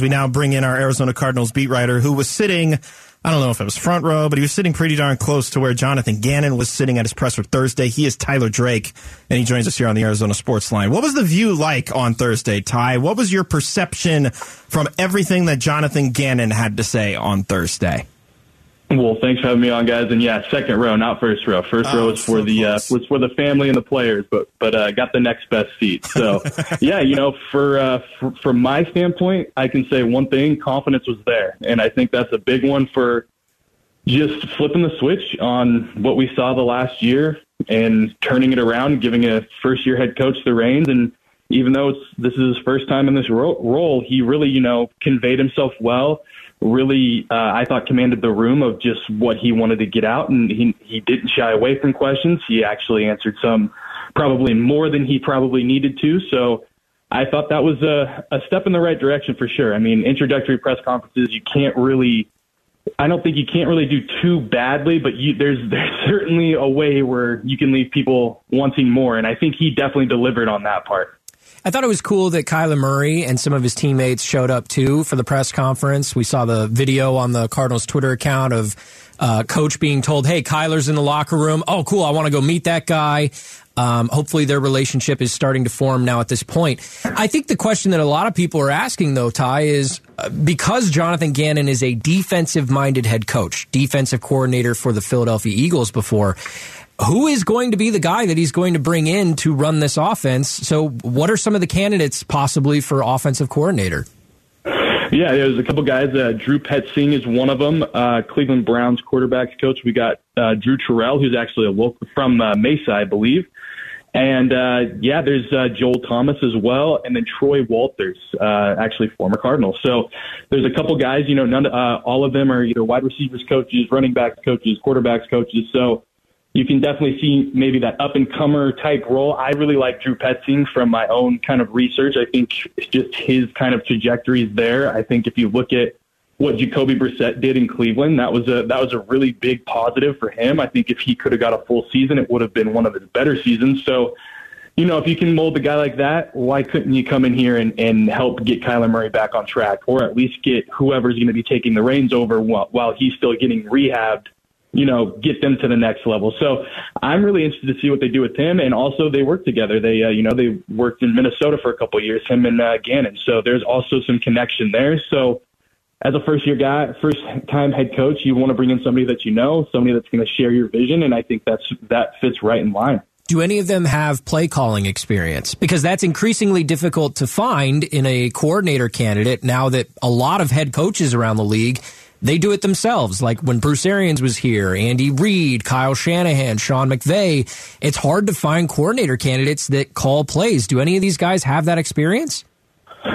We now bring in our Arizona Cardinals beat writer who was sitting, I don't know if it was front row, but he was sitting pretty darn close to where Jonathan Gannon was sitting at his presser Thursday. He is Tyler Drake, and he joins us here on the Arizona Sports Line. What was the view like on Thursday, Ty? What was your perception from everything that Jonathan Gannon had to say on Thursday? Well, thanks for having me on, guys. And yeah, second row, not first row. First row was for the family and the players, but got the next best seat. So yeah, from my standpoint, I can say one thing: confidence was there, and I think that's a big one for just flipping the switch on what we saw the last year and turning it around, giving a first-year head coach the reins. And even though this is his first time in this role, he really, conveyed himself well. Really, I thought commanded the room of just what he wanted to get out, and he didn't shy away from questions. He actually answered some probably more than he probably needed to. So I thought that was a step in the right direction for sure. I mean, introductory press conferences, I don't think you can't really do too badly, but there's certainly a way where you can leave people wanting more. And I think he definitely delivered on that part. I thought it was cool that Kyler Murray and some of his teammates showed up, too, for the press conference. We saw the video on the Cardinals' Twitter account of Coach being told, hey, Kyler's in the locker room. Oh, cool, I want to go meet that guy. Hopefully their relationship is starting to form now at this point. I think the question that a lot of people are asking, though, Ty, is because Jonathan Gannon is a defensive-minded head coach, defensive coordinator for the Philadelphia Eagles before, who is going to be the guy that he's going to bring in to run this offense? So what are some of the candidates possibly for offensive coordinator? Yeah, there's a couple guys. Drew Petzing is one of them. Cleveland Browns quarterbacks coach. We got Drew Terrell, who's actually a local from Mesa, I believe. And there's Joel Thomas as well, and then Troy Walters, actually former Cardinal. So there's a couple guys. All of them are either wide receivers coaches, running backs coaches, quarterbacks coaches. So you can definitely see maybe that up-and-comer type role. I really like Drew Petzing from my own kind of research. I think just his kind of trajectory is there. I think if you look at what Jacoby Brissett did in Cleveland, that was a really big positive for him. I think if he could have got a full season, it would have been one of his better seasons. So, if you can mold a guy like that, why couldn't you come in here and help get Kyler Murray back on track, or at least get whoever's going to be taking the reins over while he's still getting rehabbed, get them to the next level. So I'm really interested to see what they do with him. And also they work together. They, they worked in Minnesota for a couple of years, him and Gannon. So there's also some connection there. So as a first year guy, first time head coach, you want to bring in somebody that, somebody that's going to share your vision. And I think that fits right in line. Do any of them have play calling experience? Because that's increasingly difficult to find in a coordinator candidate now that a lot of head coaches around the league, they do it themselves. Like when Bruce Arians was here, Andy Reid, Kyle Shanahan, Sean McVay, it's hard to find coordinator candidates that call plays. Do any of these guys have that experience?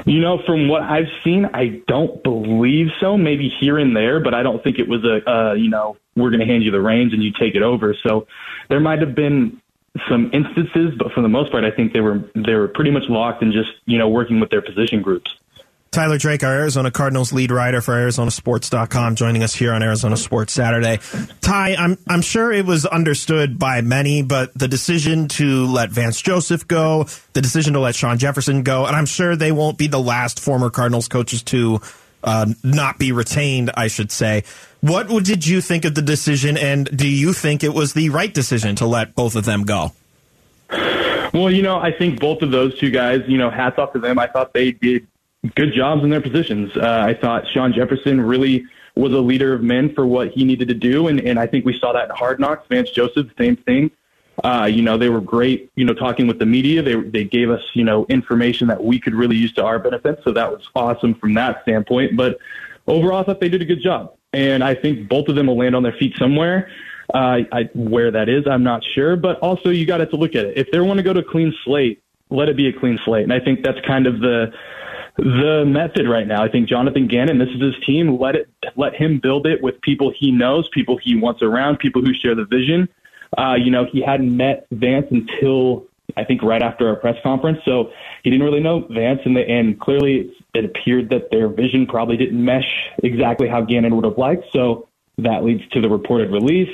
From what I've seen, I don't believe so. Maybe here and there, but I don't think it was we're going to hand you the reins and you take it over. So there might have been some instances, but for the most part, I think they were pretty much locked in just, working with their position groups. Tyler Drake, our Arizona Cardinals lead writer for ArizonaSports.com, joining us here on Arizona Sports Saturday. Ty, I'm sure it was understood by many, but the decision to let Vance Joseph go, the decision to let Sean Jefferson go, and I'm sure they won't be the last former Cardinals coaches to not be retained, I should say. What did you think of the decision, and do you think it was the right decision to let both of them go? Well, I think both of those two guys, hats off to them. I thought they did good jobs in their positions. I thought Sean Jefferson really was a leader of men for what he needed to do. And I think we saw that in Hard Knocks. Vance Joseph, same thing. They were great, talking with the media. They gave us, information that we could really use to our benefit. So that was awesome from that standpoint. But overall, I thought they did a good job. And I think both of them will land on their feet somewhere. Where that is, I'm not sure. But also, you got to look at it. If they want to go to a clean slate, let it be a clean slate. And I think that's kind of the method right now. I think Jonathan Gannon, this is his team. Let him build it with people he knows, people he wants around, people who share the vision. He hadn't met Vance until I think right after our press conference, so he didn't really know Vance, and clearly it appeared that their vision probably didn't mesh exactly how Gannon would have liked. So that leads to the reported release.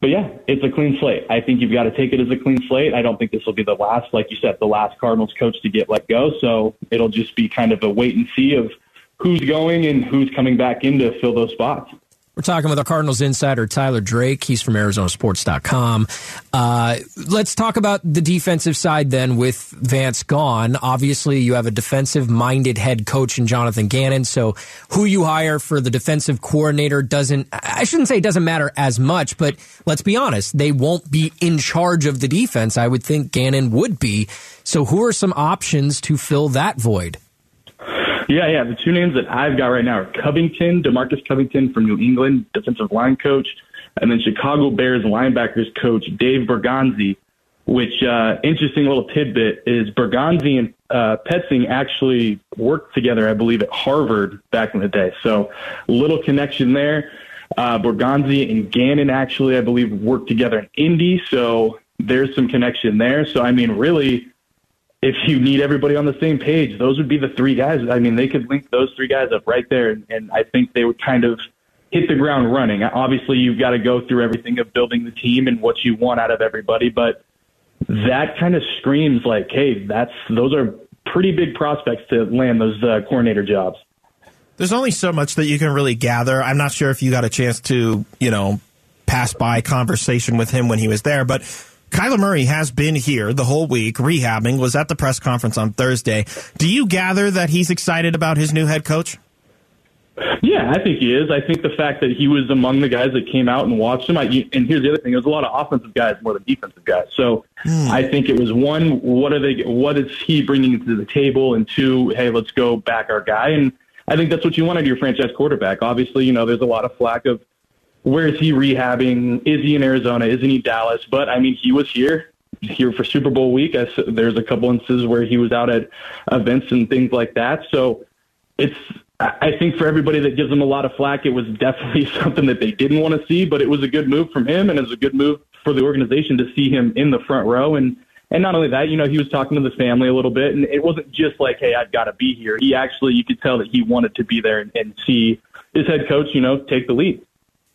But yeah, it's a clean slate. I think you've got to take it as a clean slate. I don't think this will be the last, like you said, the last Cardinals coach to get let go. So it'll just be kind of a wait and see of who's going and who's coming back in to fill those spots. We're talking with our Cardinals insider, Tyler Drake. He's from ArizonaSports.com. Let's talk about the defensive side then with Vance gone. Obviously, you have a defensive-minded head coach in Jonathan Gannon, so who you hire for the defensive coordinator doesn't, I shouldn't say it doesn't matter as much, but let's be honest, they won't be in charge of the defense. I would think Gannon would be. So who are some options to fill that void? Yeah. The two names that I've got right now are Covington, DeMarcus Covington from New England, defensive line coach, and then Chicago Bears linebackers coach Dave Burgonzi, which interesting little tidbit is Burgonzi and Petzing actually worked together, I believe, at Harvard back in the day. So little connection there. Burgonzi and Gannon actually, I believe, worked together in Indy. So there's some connection there. So, I mean, really, if you need everybody on the same page, those would be the three guys. I mean, they could link those three guys up right there, and I think they would kind of hit the ground running. Obviously, you've got to go through everything of building the team and what you want out of everybody, but that kind of screams like, hey, those are pretty big prospects to land those coordinator jobs. There's only so much that you can really gather. I'm not sure if you got a chance to, pass by conversation with him when he was there, but Kyler Murray has been here the whole week, rehabbing, was at the press conference on Thursday. Do you gather that he's excited about his new head coach? Yeah, I think he is. I think the fact that he was among the guys that came out and watched him, and here's the other thing, it was a lot of offensive guys more than defensive guys. So I think it was, one, what is he bringing to the table? And two, hey, let's go back our guy. And I think that's what you want out of your franchise quarterback. Obviously, there's a lot of flack of, where is he rehabbing? Is he in Arizona? Isn't he Dallas? But, I mean, he was here for Super Bowl week. There's a couple instances where he was out at events and things like that. So I think for everybody that gives him a lot of flack, it was definitely something that they didn't want to see, but it was a good move from him, and it was a good move for the organization to see him in the front row. And not only that, he was talking to the family a little bit, and it wasn't just like, hey, I've got to be here. He actually, you could tell that he wanted to be there and see his head coach, take the lead.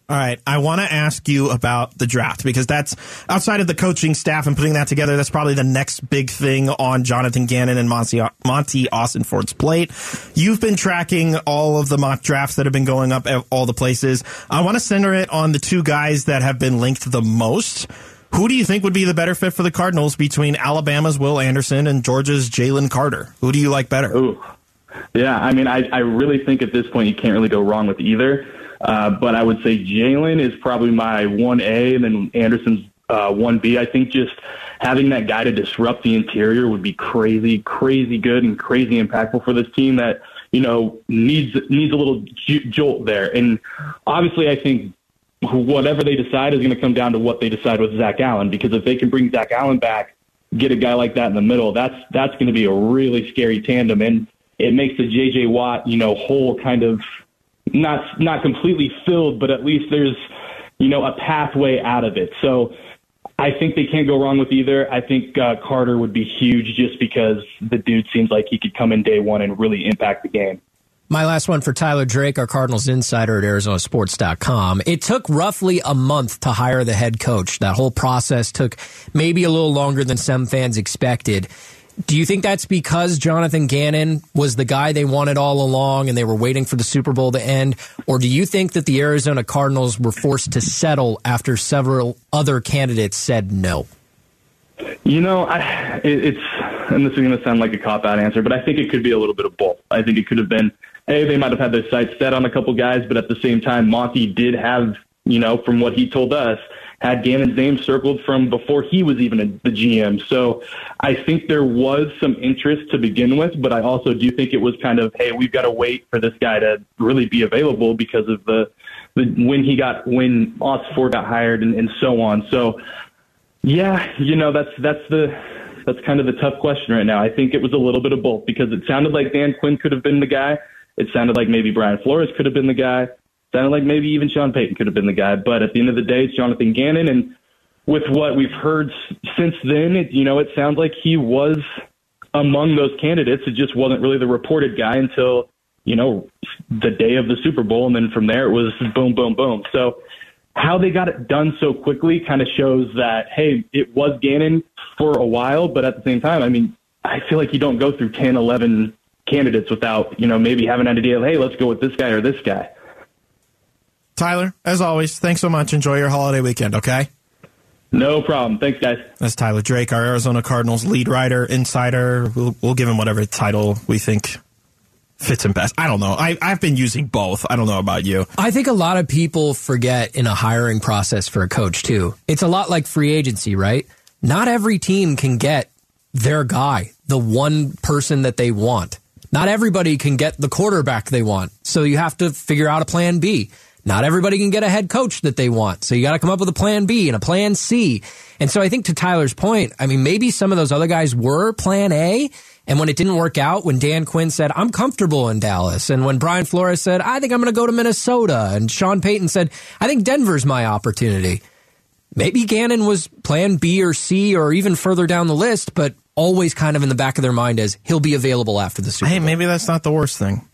All right, I want to ask you about the draft, because that's, outside of the coaching staff and putting that together, that's probably the next big thing on Jonathan Gannon and Monty Austin Ford's plate. You've been tracking all of the mock drafts that have been going up at all the places. I want to center it on the two guys that have been linked the most. Who do you think would be the better fit for the Cardinals between Alabama's Will Anderson and Georgia's Jalen Carter? Who do you like better? Ooh. Yeah, I really think at this point you can't really go wrong with either. But I would say Jalen is probably my 1A, and then Anderson's 1B. I think just having that guy to disrupt the interior would be crazy, crazy good and crazy impactful for this team that, needs a little jolt there. And obviously I think whatever they decide is going to come down to what they decide with Zach Allen, because if they can bring Zach Allen back, get a guy like that in the middle, that's going to be a really scary tandem. And it makes the J.J. Watt, whole kind of not completely filled, but at least there's, a pathway out of it. So I think they can't go wrong with either. I think Carter would be huge just because the dude seems like he could come in day one and really impact the game. My last one for Tyler Drake, our Cardinals insider at ArizonaSports.com. It took roughly a month to hire the head coach. That whole process took maybe a little longer than some fans expected. Do you think that's because Jonathan Gannon was the guy they wanted all along and they were waiting for the Super Bowl to end? Or do you think that the Arizona Cardinals were forced to settle after several other candidates said no? And this is going to sound like a cop-out answer, but I think it could be a little bit of both. I think it could have been, hey, they might have had their sights set on a couple guys, but at the same time, Monty did have, from what he told us, had Gannon's name circled from before he was even the GM. So I think there was some interest to begin with, but I also do think it was kind of, hey, we've got to wait for this guy to really be available because of when Austin Ford got hired and so on. So yeah, that's kind of the tough question right now. I think it was a little bit of both, because it sounded like Dan Quinn could have been the guy. It sounded like maybe Brian Flores could have been the guy. Sounded like maybe even Sean Payton could have been the guy. But at the end of the day, it's Jonathan Gannon. And with what we've heard since then, it sounds like he was among those candidates. It just wasn't really the reported guy until, the day of the Super Bowl. And then from there, it was boom, boom, boom. So how they got it done so quickly kind of shows that, hey, it was Gannon for a while. But at the same time, I feel like you don't go through 10, 11 candidates without, you know, maybe having an idea of, hey, let's go with this guy or this guy. Tyler, as always, thanks so much. Enjoy your holiday weekend, okay? No problem. Thanks, guys. That's Tyler Drake, our Arizona Cardinals lead writer, insider. We'll give him whatever title we think fits him best. I don't know. I've been using both. I don't know about you. I think a lot of people forget in a hiring process for a coach, too. It's a lot like free agency, right? Not every team can get their guy, the one person that they want. Not everybody can get the quarterback they want. So you have to figure out a plan B. Not everybody can get a head coach that they want. So you got to come up with a plan B and a plan C. And so I think to Tyler's point, I mean, maybe some of those other guys were plan A. And when it didn't work out, when Dan Quinn said, I'm comfortable in Dallas. And when Brian Flores said, I think I'm going to go to Minnesota. And Sean Payton said, I think Denver's my opportunity. Maybe Gannon was plan B or C or even further down the list, but always kind of in the back of their mind as he'll be available after the Super Bowl. Hey, maybe that's not the worst thing.